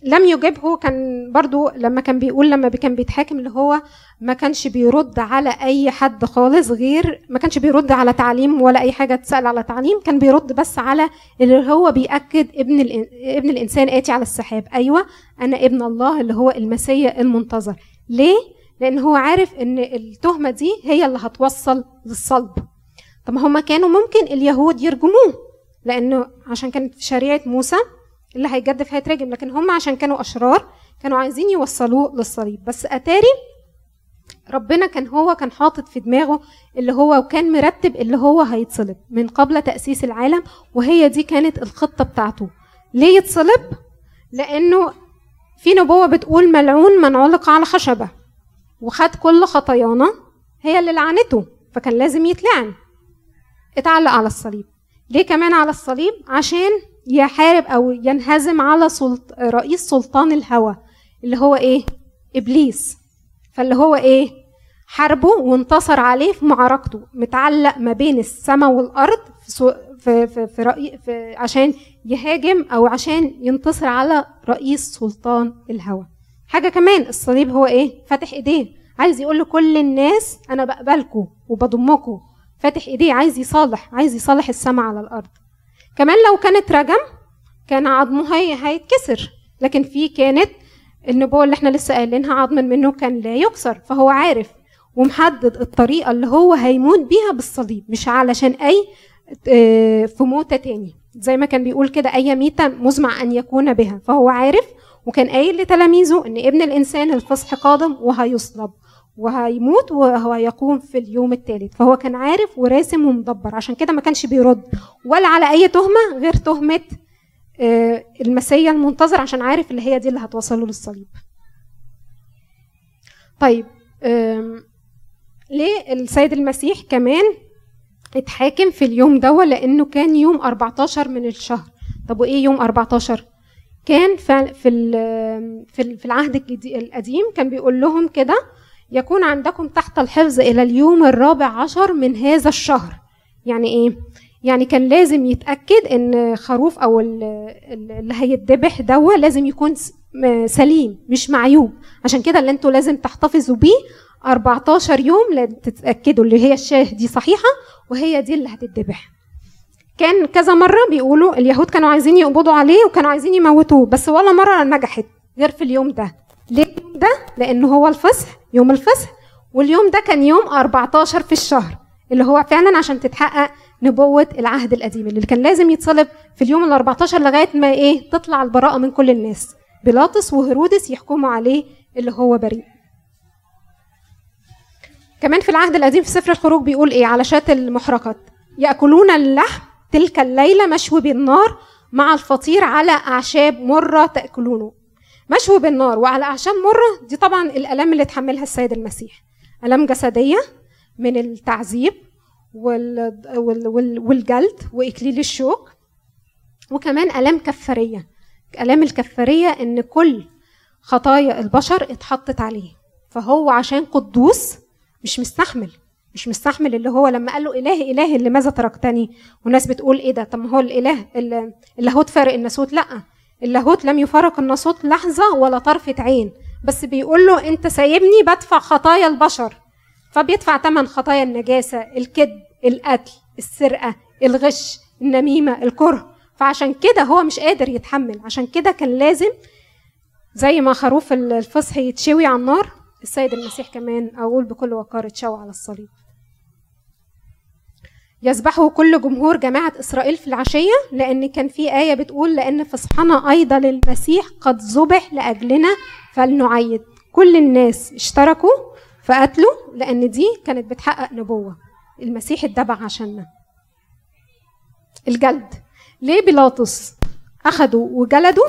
لم يجبه، كان برضو لما كان بيقول لما كان بيتحاكم اللي هو ما كانش بيرد على أي حد خالص، غير ما كانش بيرد على تعليم ولا أي حاجة تسأل على تعليم، كان بيرد بس على اللي هو بيأكد ابن الإنسان آتي على السحاب. أيوة أنا ابن الله اللي هو المسيح المنتظر. ليه؟ لأن هو عارف إن التهمة دي هي اللي هتوصل للصلب. طب هما كانوا ممكن اليهود يرجموه، لأنه عشان كانت في شريعة موسى اللي هيجدف هيترجم، لكن هم عشان كانوا أشرار كانوا عايزين يوصلوه للصليب. بس أتاري ربنا كان حاطط في دماغه اللي هو، وكان مرتب اللي هو هيتصلب من قبل تأسيس العالم، وهي دي كانت الخطة بتاعته. ليه يتصلب؟ لأنه في نبوة بتقول ملعون من علق على خشبة، وخد كل خطايانا هي اللي لعنته، فكان لازم يتلعن، اتعلق على الصليب. ليه كمان على الصليب؟ عشان يحارب او ينهزم على رئيس سلطان الهوى اللي هو ايه؟ ابليس. فاللي هو ايه؟ حاربه وانتصر عليه في معركته، متعلق ما بين السماء والارض في في في, رأي في عشان يهاجم او عشان ينتصر على رئيس سلطان الهوى. حاجه كمان الصليب هو ايه؟ فاتح ايديه، عايز يقول لكل الناس انا بقبلكم وبضمكم. فاتح ايديه، عايز يصالح السماء على الارض. كمان لو كانت رجم كان عظمه هيتكسر، لكن في كانت النبوة اللي احنا لسه قايلينها عظم منه كان لا يكسر، فهو عارف ومحدد الطريقة اللي هو هيموت بيها بالصليب، مش علشان اي في موتة تاني، زي ما كان بيقول كده اي ميتة مزمع ان يكون بها. فهو عارف وكان قايل لتلاميذه ان ابن الانسان الفصح قادم وهيصلب وهيموت وهو يقوم في اليوم الثالث. فهو كان عارف وراسم ومدبر، عشان كده ما كانش بيرد ولا على اي تهمه غير تهمه المسيح المنتظر، عشان عارف اللي هي دي اللي هتوصله للصليب. طيب ليه السيد المسيح كمان اتحاكم في اليوم ده؟ لانه كان يوم 14 من الشهر. طب وايه يوم 14؟ كان في العهد القديم كان بيقول لهم كده يكون عندكم تحت الحفظ إلى اليوم 14 من هذا الشهر. يعني إيه؟ يعني كان لازم يتأكد إن خروف أو اللي هيتذبح ده لازم يكون سليم مش معيوب، عشان كده اللي أنتوا لازم تحتفظوا بيه 14 يوم لتتأكدوا اللي هي الشاه دي صحيحة وهي دي اللي هتتذبح. كان كذا مرة بيقولوا اليهود كانوا عايزين يقبضوا عليه وكانوا عايزين يموتوه، بس ولا مرة نجحت غير في اليوم ده. ليه ده؟ لأنه هو الفصح، يوم الفصح، واليوم ده كان يوم 14 في الشهر، اللي هو فعلا عشان تتحقق نبوة العهد القديم اللي كان لازم يتصلب في اليوم ال 14 لغاية ما ايه؟ تطلع البراءة من كل الناس، بيلاطس وهيرودس يحكموا عليه اللي هو بريء. كمان في العهد القديم في سفر الخروج بيقول ايه على شاة المحرقة؟ يأكلون اللحم تلك الليلة مشوي بالنار مع الفطير على أعشاب مرة تأكلونه. مشوي بالنار وعلى أعشاب مرة، دي طبعا الآلام اللي اتحملها السيد المسيح، آلام جسدية من التعذيب والجلد وإكليل الشوك، وكمان آلام كفارية. آلام الكفارية إن كل خطايا البشر اتحطت عليه، فهو عشان قدوس مش مستحمل اللي هو لما قال له إله إله لماذا تركتني. والناس بتقول إيه ده، طب ما هو الإله اللاهوت فارق الناسوت. لأ، اللاهوت لم يفارق الناسوت لحظة ولا طرفة عين، بس بيقول له أنت سايبني بدفع خطايا البشر، فبيدفع ثمن خطايا النجاسة، الكذب، القتل، السرقة، الغش، النميمة، الكره. فعشان كده هو مش قادر يتحمل، عشان كده كان لازم زي ما خروف الفصح يتشوي على النار، السيد المسيح كمان أقول بكل وقار اتشوى على الصليب. يسبحه كل جمهور جماعة إسرائيل في العشية، لأن كان في آية بتقول لأن فصحنا أيضا للمسيح قد ذبح لأجلنا فلنعيد. كل الناس اشتركوا فقتلوا، لأن دي كانت بتحقق نبوة، المسيح اتذبح عشاننا. الجلد، ليه بيلاطس أخده وجلده؟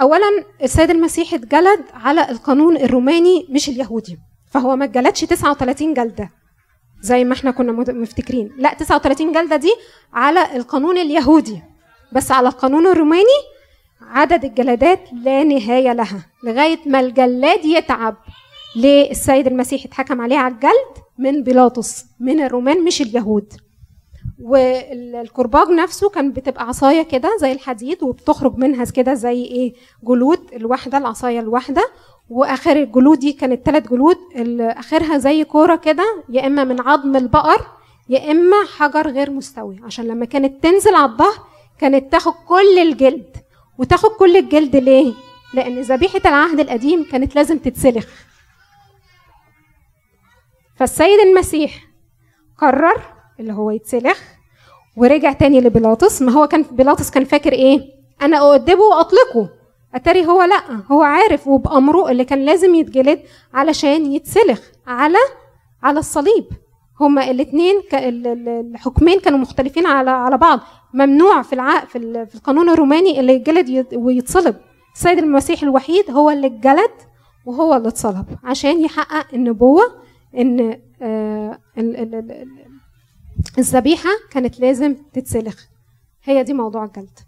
اولا السيد المسيح اتجلد على القانون الروماني مش اليهودي، فهو ما اتجلدش 39 جلده زي ما احنا كنا مفتكرين، لا 39 جلده دي على القانون اليهودي، بس على القانون الروماني عدد الجلدات لا نهايه لها لغايه ما الجلاد يتعب. ليه السيد المسيح اتحكم عليه على الجلد؟ من بيلاطس، من الرومان مش اليهود. والكرباج نفسه كان بتبقى عصايه كده زي الحديد وبتخرج منها كده زي ايه، جلود الواحده، العصايه الواحده، واخر الجلود دي كانت 3 جلود، اخرها زي كوره كده، يا اما من عظم البقر يا اما حجر غير مستوي، عشان لما كانت تنزل على الظهر كانت تاخد كل الجلد. وتاخد كل الجلد ليه؟ لان ذبيحه العهد القديم كانت لازم تتسلخ، فالسيد المسيح قرر اللي هو يتسلخ ورجع تاني لبيلاطس. ما هو كان بيلاطس كان فاكر ايه؟ انا اؤدبه واطلقه، اتاري هو لا، هو عارف وبامره اللي كان لازم يتجلد علشان يتسلخ على الصليب. هما الاثنين الحكمين كانوا مختلفين على بعض، ممنوع في القانون الروماني اللي يتجلد ويتصلب، السيد المسيح الوحيد هو اللي اتجلد وهو اللي اتصلب عشان يحقق النبوه، ان الذبيحة كانت لازم تتسلخ. هي دي موضوع الجلد.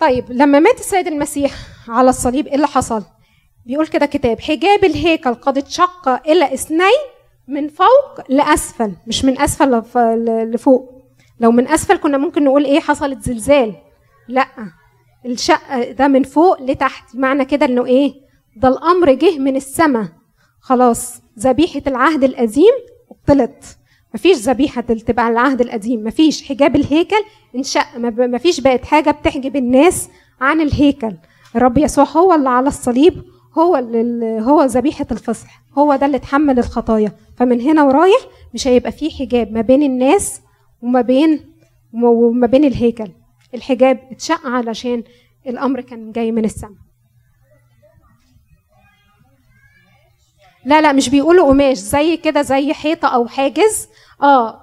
طيب لما مات السيد المسيح على الصليب ايه اللي حصل؟ بيقول كده كتاب، حجاب الهيكل قد اتشق الى 2 من فوق لاسفل، مش من اسفل لفوق، لو من اسفل كنا ممكن نقول ايه حصلت زلزال، لا الشق ده من فوق لتحت، معنى كده انه ايه، ده الامر جه من السماء، خلاص ذبيحة العهد القديم طلت، مفيش ذبيحه تبع العهد القديم، مفيش، حجاب الهيكل انشق، مفيش بقت حاجه بتحجب الناس عن الهيكل. الرب يسوع هو اللي على الصليب، هو ذبيحه الفصح، هو ده اللي اتحمل الخطايا، فمن هنا ورايح مش هيبقى فيه حجاب ما بين الناس وما بين الهيكل. الحجاب اتشق علشان الامر كان جاي من السماء. لا مش بيقولوا قماش زي كده، زي حيطه او حاجز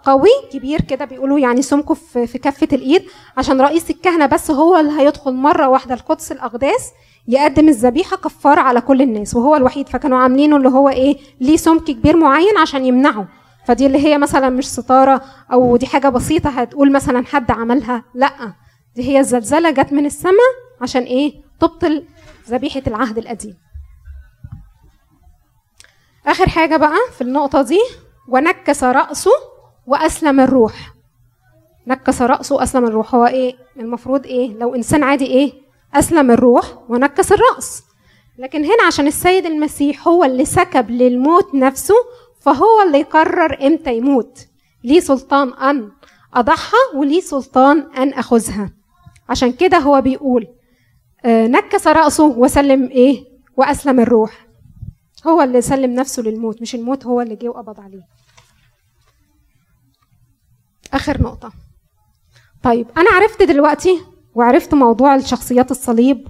قوي كبير كده، بيقولوا يعني سمكه في كفه الايد، عشان رئيس الكهنه بس هو اللي هيدخل مره واحده القدس الاقداس يقدم الذبيحه كفاره على كل الناس، وهو الوحيد، فكانوا عاملينه اللي هو ايه، ليه سمك كبير معين عشان يمنعه. فدي اللي هي مثلا مش ستاره او دي حاجه بسيطه هتقول مثلا حد عملها، لا دي هي الزلزله جت من السماء عشان ايه، تبطل ذبيحه العهد القديم. آخر حاجة بقى في النقطة دي، ونكس رأسه وأسلم الروح. نكس رأسه وأسلم الروح، هو إيه المفروض إيه؟ لو إنسان عادي إيه؟ أسلم الروح ونكس الرأس، لكن هنا عشان السيد المسيح هو اللي سكب للموت نفسه، فهو اللي يقرر إمتى يموت، ليه سلطان أن أضحى وليه سلطان أن أخذها. عشان كده هو بيقول نكس رأسه وسلم إيه؟ وأسلم الروح، هو اللي سلم نفسه للموت، مش الموت هو اللي جه وقبض عليه. آخر نقطة. طيب أنا عرفت دلوقتي وعرفت موضوع الشخصيات الصليب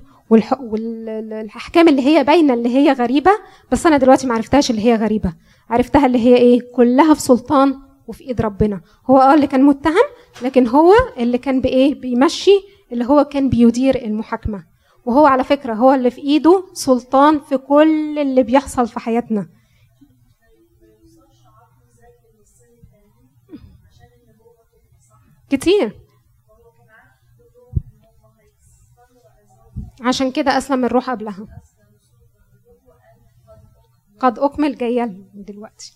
والأحكام اللي هي باينة اللي هي غريبة، بس أنا دلوقتي ما عرفتهاش اللي هي غريبة، عرفتها اللي هي إيه؟ كلها في سلطان وفي إيد ربنا، هو اللي كان متهم، لكن هو اللي كان بإيه؟ بيمشي، اللي هو كان بيدير المحاكمة. وهو على فكرة هو اللي في إيده سلطان في كل اللي بيحصل في حياتنا. كتير عشان كده أسلم الروح قبلها. قد أكمل جاية من دلوقتي.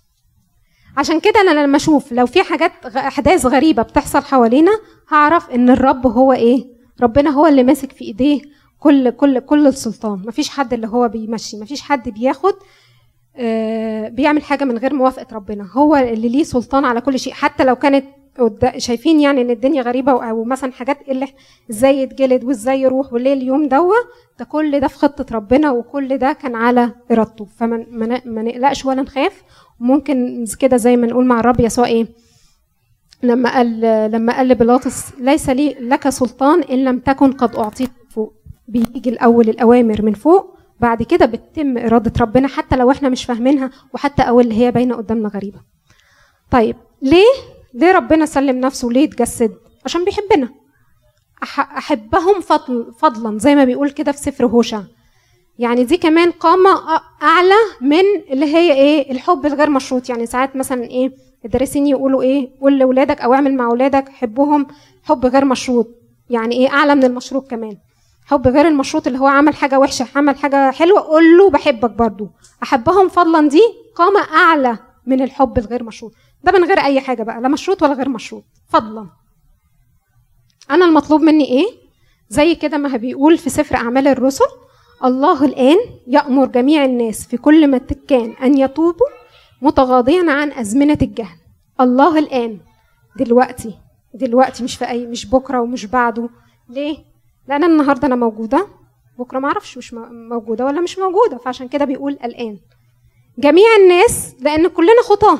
عشان كده أنا لما أشوف لو في حاجات أحداث غريبة بتحصل حوالينا هعرف إن الرب هو إيه، ربنا هو اللي ماسك في إيديه كل السلطان، مفيش حد اللي هو بيمشي، مفيش حد بياخد بيعمل حاجة من غير موافقة ربنا، هو اللي ليه سلطان على كل شيء. حتى لو كانت شايفين يعني ان الدنيا غريبه او مثلا حاجات اللي ازاي يتجلد وازاي يروح وليه اليوم ده كل ده في خطه ربنا وكل ده كان على ارادته، فما نقلقش ولا نخاف. وممكن كده زي ما نقول مع الرب يسوع ايه لما قال لبيلاطس ليس لي لك سلطان ان لم تكن قد اعطيت فوق. بيجي الاول الاوامر من فوق، بعد كده بتتم اراده ربنا حتى لو احنا مش فاهمينها وحتى اول اللي هي باينه قدامنا غريبه. طيب ليه ربنا سلم نفسه؟ ليه اتجسد؟ عشان بيحبنا، احبهم فضلا زي ما بيقول كده في سفر هوشع. يعني دي كمان قامه اعلى من اللي هي ايه الحب الغير مشروط. يعني ساعات مثلا ايه الدارسين يقولوا ايه قول لاولادك او اعمل مع اولادك حبهم حب غير مشروط، يعني ايه اعلى من المشروط كمان. حب غير المشروط اللي هو عمل حاجه وحشه عمل حاجه حلوه قول له بحبك برضو. احبهم فضلا دي قامه اعلى من الحب الغير مشروط، ده من غير اي حاجه بقى، لا مشروط ولا غير مشروط، فضلا. انا المطلوب مني ايه؟ زي كده ما بيقول في سفر اعمال الرسل الله الان يأمر جميع الناس في كل مكان ان يتوبوا متغاضيا عن ازمنه الجهل. الله الان، دلوقتي مش بكره ومش بعده. ليه؟ لان النهارده انا موجوده، بكره ما اعرفش مش موجوده ولا مش موجوده، فعشان كده بيقول الان جميع الناس، لان كلنا خطاه،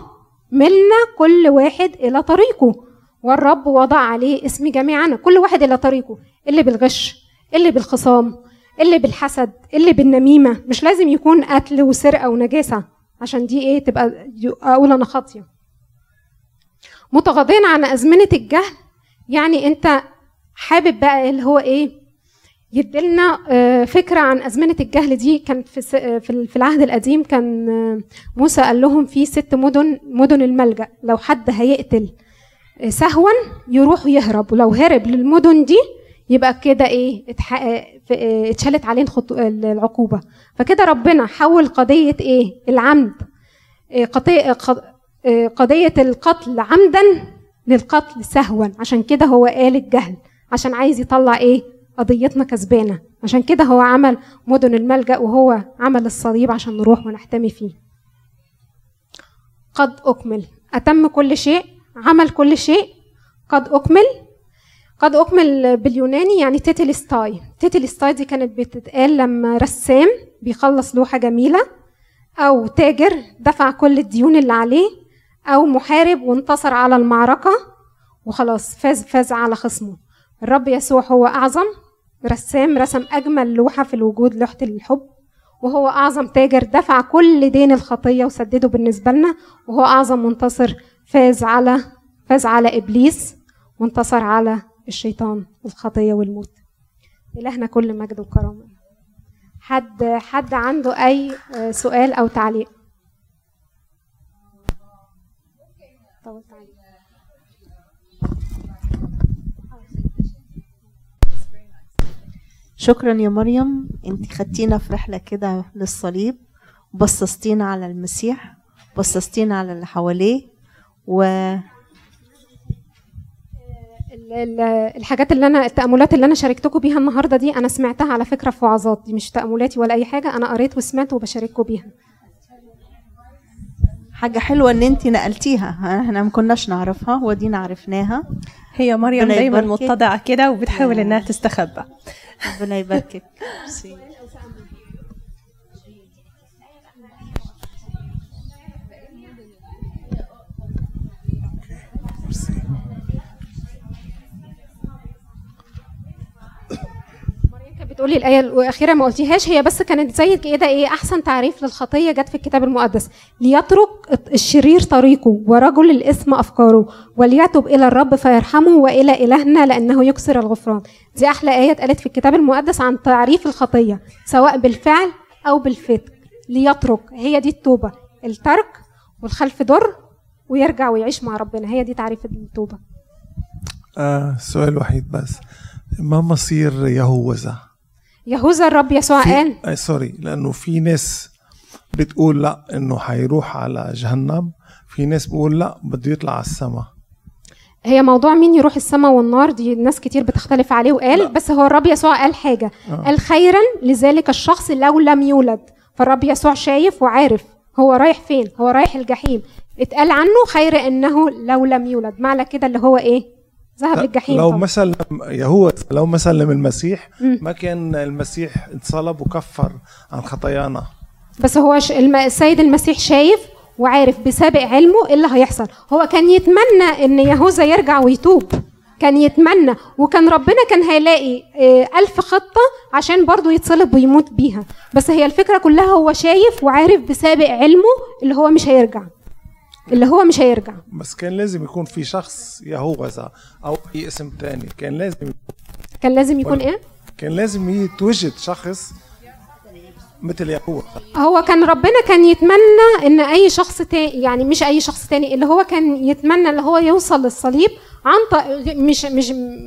ملنا كل واحد الى طريقه والرب وضع عليه اسم جميعنا. كل واحد الى طريقه، اللي بالغش، اللي بالخصام، اللي بالحسد، اللي بالنميمه. مش لازم يكون قتل وسرقه ونجاسه عشان دي ايه تبقى اقول انا خاطيه. متغاضين عن ازمنه الجهل، يعني انت حابب بقى اللي هو ايه يدلنا فكره عن ازمنه الجهل دي. كان في العهد القديم كان موسى قال لهم في 6 مدن الملجا، لو حد هيقتل سهوا يروح يهرب، ولو هرب للمدن دي يبقى كده ايه اتشالت عليه العقوبه. فكده ربنا حول قضيه ايه العمد، قضيه القتل عمدا للقتل سهوا. عشان كده هو قال الجهل، عشان عايز يطلع ايه قضيتنا كسبانه. عشان كده هو عمل مدن الملجأ وهو عمل الصليب عشان نروح ونحتمي فيه. قد أكمل، أتم كل شيء، عمل كل شيء، قد أكمل. قد أكمل باليوناني يعني تيتلستاي. تيتلستاي دي كانت بتتقال لما رسام بيخلص لوحة جميلة، أو تاجر دفع كل الديون اللي عليه، أو محارب وانتصر على المعركة وخلاص فاز على خصمه. الرب يسوع هو أعظم رسام، رسم أجمل لوحة في الوجود، لوحة الحب. وهو أعظم تاجر دفع كل دين الخطية وسدده بالنسبة لنا، وهو أعظم منتصر فاز على إبليس وانتصر على الشيطان والخطية والموت. إلهنا كل مجد وكرامة. حد عنده أي سؤال أو تعليق؟ طب تعليق. شكرا يا مريم، انت خدتينا في رحله كده للصليب، بصصتينا على المسيح، بصصتينا على اللي حواليه، و الحاجات اللي انا التاملات اللي انا شاركتكم بيها النهارده دي انا سمعتها على فكره في وعظات، دي مش تاملاتي ولا اي حاجه، انا قريت وسمعت وبشارككم بيها. حاجه حلوه ان انت نقلتيها، احنا ما كناش نعرفها ودينا عرفناها. هي مريم دايما متضعه كده وبتحاول انها تستخبى. ربنا يباركك. مريم كانت بتقولي الايه الاخيره ما قلتيهاش، هي بس كانت زي كده ايه احسن تعريف للخطيه جت في الكتاب المقدس، ليترك الشرير طريقه ورجل الاثم افكاره وليتب الى الرب فيرحمه والى الهنا لانه يكسر الغفران. دي احلى ايه اتقالت في الكتاب المقدس عن تعريف الخطيه، سواء بالفعل او بالفكر. ليترك، هي دي التوبه، الترك والخلف ضر ويرجع ويعيش مع ربنا، هي دي تعريف التوبه. سؤال وحيد بس، ما مصير يهوذا؟ يهوذا الرب يسوع قال سوري، لانه في ناس بتقول لا انه هيروح على جهنم، في ناس بتقول لا بده يطلع على السماء. هي موضوع مين يروح السماء والنار دي ناس كتير بتختلف عليه، وقال لا. بس هو الرب يسوع قال حاجه، قال خيرا لذلك الشخص لو لم يولد. فالرب يسوع شايف وعارف هو رايح فين، هو رايح الجحيم. اتقال عنه خير انه لو لم يولد، معنى كده اللي هو ايه؟ ذهب للجحيم. لو مثلا يهوذا لو مسلم المسيح ما كان المسيح اتصلب وكفر عن خطايانا، بس هو السيد المسيح شايف وعارف بسابق علمه ايه اللي هيحصل. هو كان يتمنى ان يهوذا يرجع ويتوب، كان يتمنى، وكان ربنا كان هيلاقي 1000 خطة عشان برضه يتصلب ويموت بيها. بس هي الفكرة كلها هو شايف وعارف بسابق علمه اللي هو مش هيرجع، اللي هو مش هيرجع. بس كان لازم يكون في شخص يهوذا او اي اسم تاني، كان لازم يكون ايه؟ كان لازم يتوجد شخص مثل يهوذا. هو كان ربنا كان يتمنى ان اي شخص تاني، يعني مش اي شخص تاني، اللي هو كان يتمنى اللي هو يوصل للصليب عن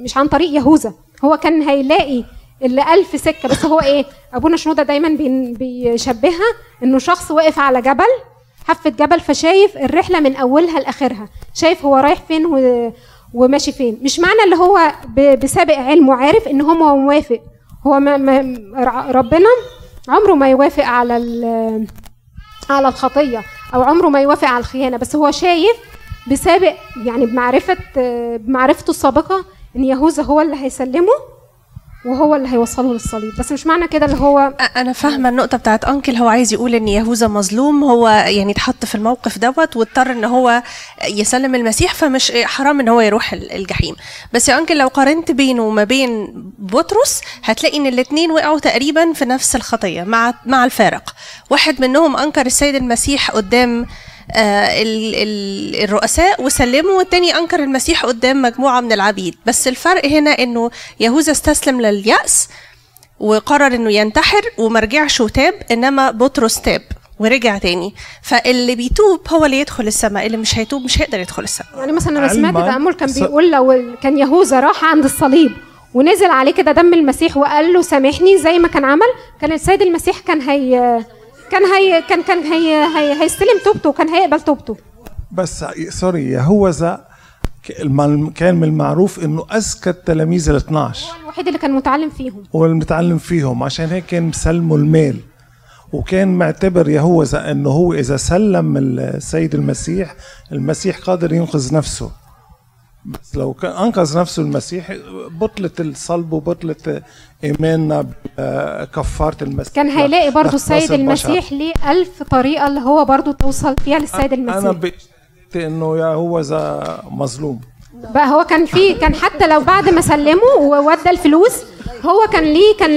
مش عن طريق يهوذا. هو كان هيلاقي اللي 1000 سكة، بس هو ايه؟ ابونا شنودة دايما بيشبهها انه شخص واقف على جبل، حافة جبل، فشايف الرحلة من أولها لآخرها، شايف هو رايح فين وماشي فين. مش معنى اللي هو بسابق علمه عارف إن هو موافق، هو ربنا عمره ما يوافق على الخطية أو عمره ما يوافق على الخيانة. بس هو شايف بسابق، يعني بمعرفته السابقة إن يهوذا هو اللي هيسلمه وهو اللي هيوصله للصليب. بس مش معنى كده اللي هو انا فاهمه النقطه بتاعت انكل، هو عايز يقول ان يهوذا مظلوم، هو يعني اتحط في الموقف دوت واضطر ان هو يسلم المسيح، فمش حرام ان هو يروح الجحيم. بس يا انكل لو قارنت بينه وما بين بطرس هتلاقي ان الاثنين وقعوا تقريبا في نفس الخطيه مع الفارق. واحد منهم انكر السيد المسيح قدام الرؤساء وسلمه، والتاني أنكر المسيح قدام مجموعة من العبيد. بس الفرق هنا أنه يهوذا استسلم لليأس وقرر أنه ينتحر ومرجعش وتاب، إنما بطرس تاب ورجع تاني. فاللي بيتوب هو اللي يدخل السماء، اللي مش هيتوب مش هيقدر يدخل السماء. يعني مثلا أنا سمعت تأمل كان بيقول لو كان يهوذا راح عند الصليب ونزل عليه كده دم المسيح وقال له سامحني زي ما كان عمل، كان السيد المسيح كان هيستلم توبته وكان هيقبل توبته. بس سوري، يهوذا كان من المعروف انه اذكى التلاميذ ال12، هو الوحيد اللي كان متعلم فيهم، هو المتعلم فيهم، عشان هيك كان مسلمه المال. وكان معتبر يهوذا انه هو اذا سلم السيد المسيح، المسيح قادر ينقذ نفسه. بس لو كان انقذ نفسه المسيح بطلت الصلب وبطلت ايماننا بكفاره المسيح. كان هيلاقي برضه السيد المسيح ليه 1000 طريقه اللي هو برضه توصل فيها للسيد المسيح. انا بقيت انه يهوذا مظلوم بقى. هو كان حتى لو بعد ما سلمه وودى الفلوس، هو كان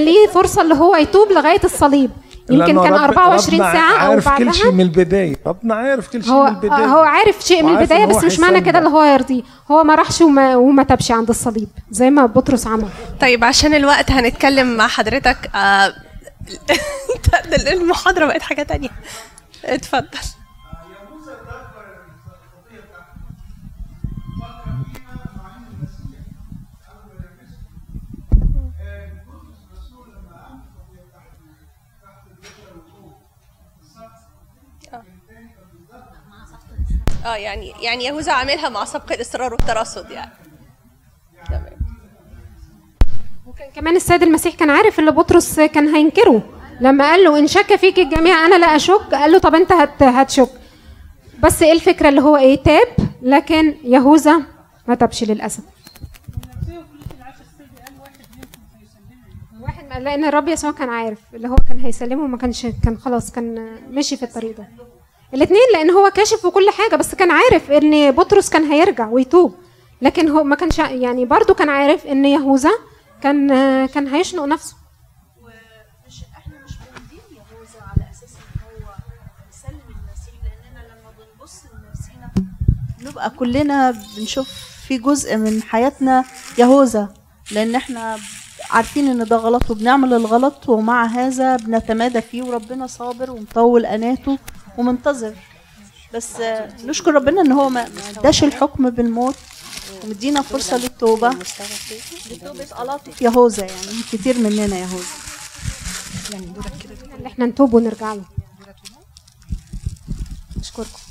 ليه فرصه اللي هو يتوب لغايه الصليب. يمكن كان 24 ساعة أو بعدها. عارف كل شيء من البداية، ربنا عارف كل شيء من البداية. هو عارف شيء من البداية، بس مش معنى كده اللي هو يرضيه. هو ما راحش وما تبش عند الصليب زي ما بطرس عمل. طيب عشان الوقت هنتكلم مع حضرتك المحاضرة بقت حاجة تانية. اتفضل. يعني يهوذا عاملها مع سبق الاصرار والترصد يعني. تمام. وكان كمان السيد المسيح كان عارف اللي بطرس كان هينكره لما قال له ان شك فيك الجميع انا لا اشك، قال له طب انت هتشك. بس ايه الفكره اللي هو ايه؟ تاب، لكن يهوذا ما تابش للاسف. واحد ما، لان الرب يسوع كان عارف اللي هو كان هيسلمه وما كانش، كان خلاص كان ماشي في الطريق ده. الاثنين لان هو كاشف وكل حاجه، بس كان عارف ان بطرس كان هيرجع ويتوب، لكن هو ما كانش، يعني برضو كان عارف ان يهوذا كان هيشنق نفسه. ومش احنا مش بندين يهوذا على اساس ان هو سلم المسيح، لاننا لما بنبص لنفسنا نبقى كلنا بنشوف في جزء من حياتنا يهوذا، لان احنا عارفين ان ده غلط وبنعمل الغلط، ومع هذا بنتمادى فيه، وربنا صابر ومطول اناته ومنتظر. بس نشكر ربنا ان هو ما اداش الحكم بالموت ومدينا فرصه للتوبه، لتوبه الاطف يهوذا. يعني كتير مننا يهوذا يعني دورك كده اللي احنا نتوب ونرجع له. اشكركم.